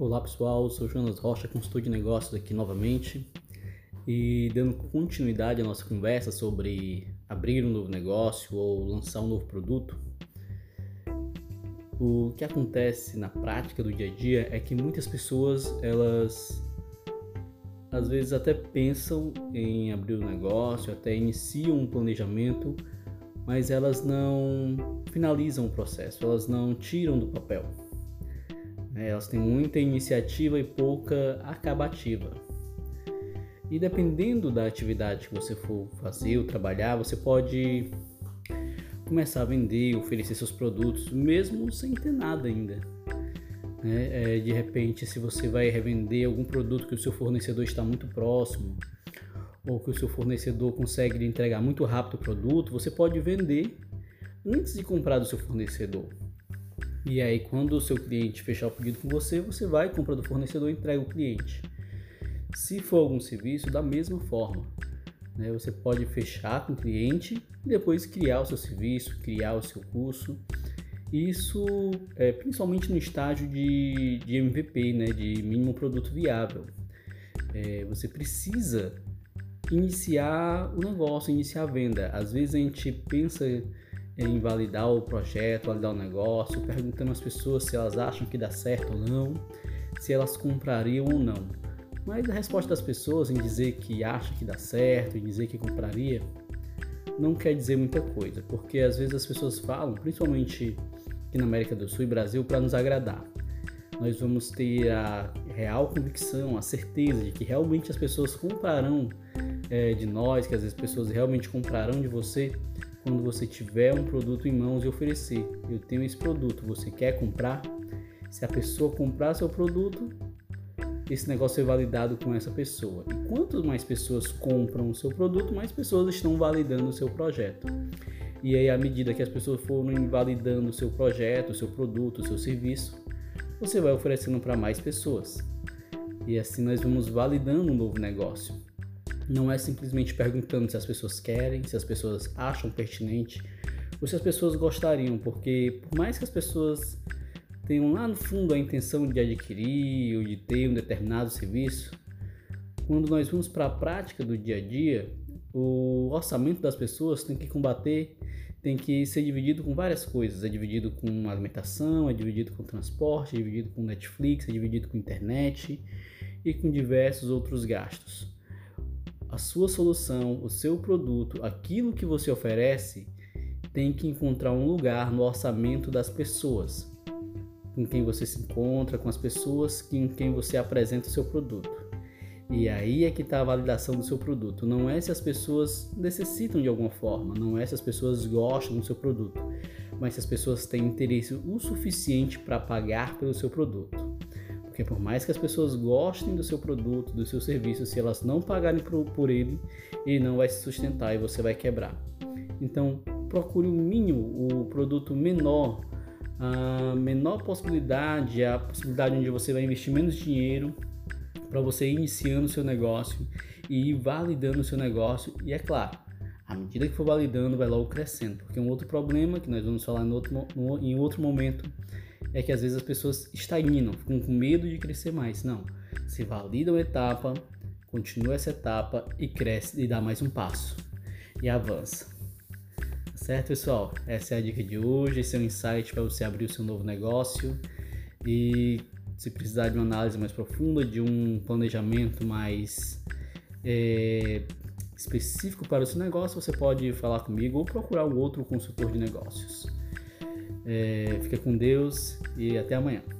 Olá pessoal, eu sou Jonas Rocha, consultor de negócios aqui novamente e dando continuidade à nossa conversa sobre abrir um novo negócio ou lançar um novo produto. O que acontece na prática do dia a dia é que muitas pessoas, elas às vezes até pensam em abrir um negócio, até iniciam um planejamento, mas elas não finalizam o processo, elas não tiram do papel. Elas têm muita iniciativa e pouca acabativa. E dependendo da atividade que você for fazer ou trabalhar, você pode começar a vender, oferecer seus produtos, mesmo sem ter nada ainda. De repente, se você vai revender algum produto que o seu fornecedor está muito próximo, ou que o seu fornecedor consegue lhe entregar muito rápido o produto, você pode vender antes de comprar do seu fornecedor. E aí, quando o seu cliente fechar o pedido com você, você vai, compra do fornecedor e entrega ao cliente. Se for algum serviço, da mesma forma, né? Você pode fechar com o cliente e depois criar o seu serviço, criar o seu curso. Isso é principalmente no estágio de MVP, né? De mínimo produto viável. Você precisa iniciar o negócio, iniciar a venda. Às vezes a gente pensa em validar o projeto, validar o negócio, perguntando às pessoas se elas acham que dá certo ou não, se elas comprariam ou não. Mas a resposta das pessoas em dizer que acha que dá certo, em dizer que compraria, não quer dizer muita coisa, porque às vezes as pessoas falam, principalmente aqui na América do Sul e Brasil, para nos agradar. Nós vamos ter a real convicção, a certeza de que realmente as pessoas comprarão de nós, que às vezes as pessoas realmente comprarão de você, quando você tiver um produto em mãos e oferecer: eu tenho esse produto, você quer comprar? Se a pessoa comprar seu produto, esse negócio é validado com essa pessoa. E quanto mais pessoas compram o seu produto, mais pessoas estão validando o seu projeto. E aí, à medida que as pessoas forem validando o seu projeto, o seu produto, o seu serviço, você vai oferecendo para mais pessoas. E assim nós vamos validando um novo negócio. Não é simplesmente perguntando se as pessoas querem, se as pessoas acham pertinente ou se as pessoas gostariam, porque por mais que as pessoas tenham lá no fundo a intenção de adquirir ou de ter um determinado serviço, quando nós vamos para a prática do dia a dia, o orçamento das pessoas tem que combater, tem que ser dividido com várias coisas. É dividido com alimentação, é dividido com transporte, é dividido com Netflix, é dividido com internet e com diversos outros gastos. A sua solução, o seu produto, aquilo que você oferece, tem que encontrar um lugar no orçamento das pessoas, com quem você se encontra, com as pessoas com quem você apresenta o seu produto. E aí é que está a validação do seu produto. Não é se as pessoas necessitam de alguma forma, não é se as pessoas gostam do seu produto, mas se as pessoas têm interesse o suficiente para pagar pelo seu produto. Porque por mais que as pessoas gostem do seu produto, do seu serviço, se elas não pagarem por ele, ele não vai se sustentar e você vai quebrar. Então, procure o mínimo, o produto menor, a menor possibilidade, a possibilidade onde você vai investir menos dinheiro para você ir iniciando o seu negócio e ir validando o seu negócio. E é claro, à medida que for validando, vai logo crescendo. Porque um outro problema, que nós vamos falar em outro momento, é que às vezes as pessoas estagnam, ficam com medo de crescer mais. Não, se valida uma etapa, continua essa etapa e cresce e dá mais um passo e avança. Certo, pessoal? Essa é a dica de hoje, esse é um insight para você abrir o seu novo negócio. E se precisar de uma análise mais profunda, de um planejamento mais específico para o seu negócio, você pode falar comigo ou procurar um outro consultor de negócios. Fica com Deus e até amanhã.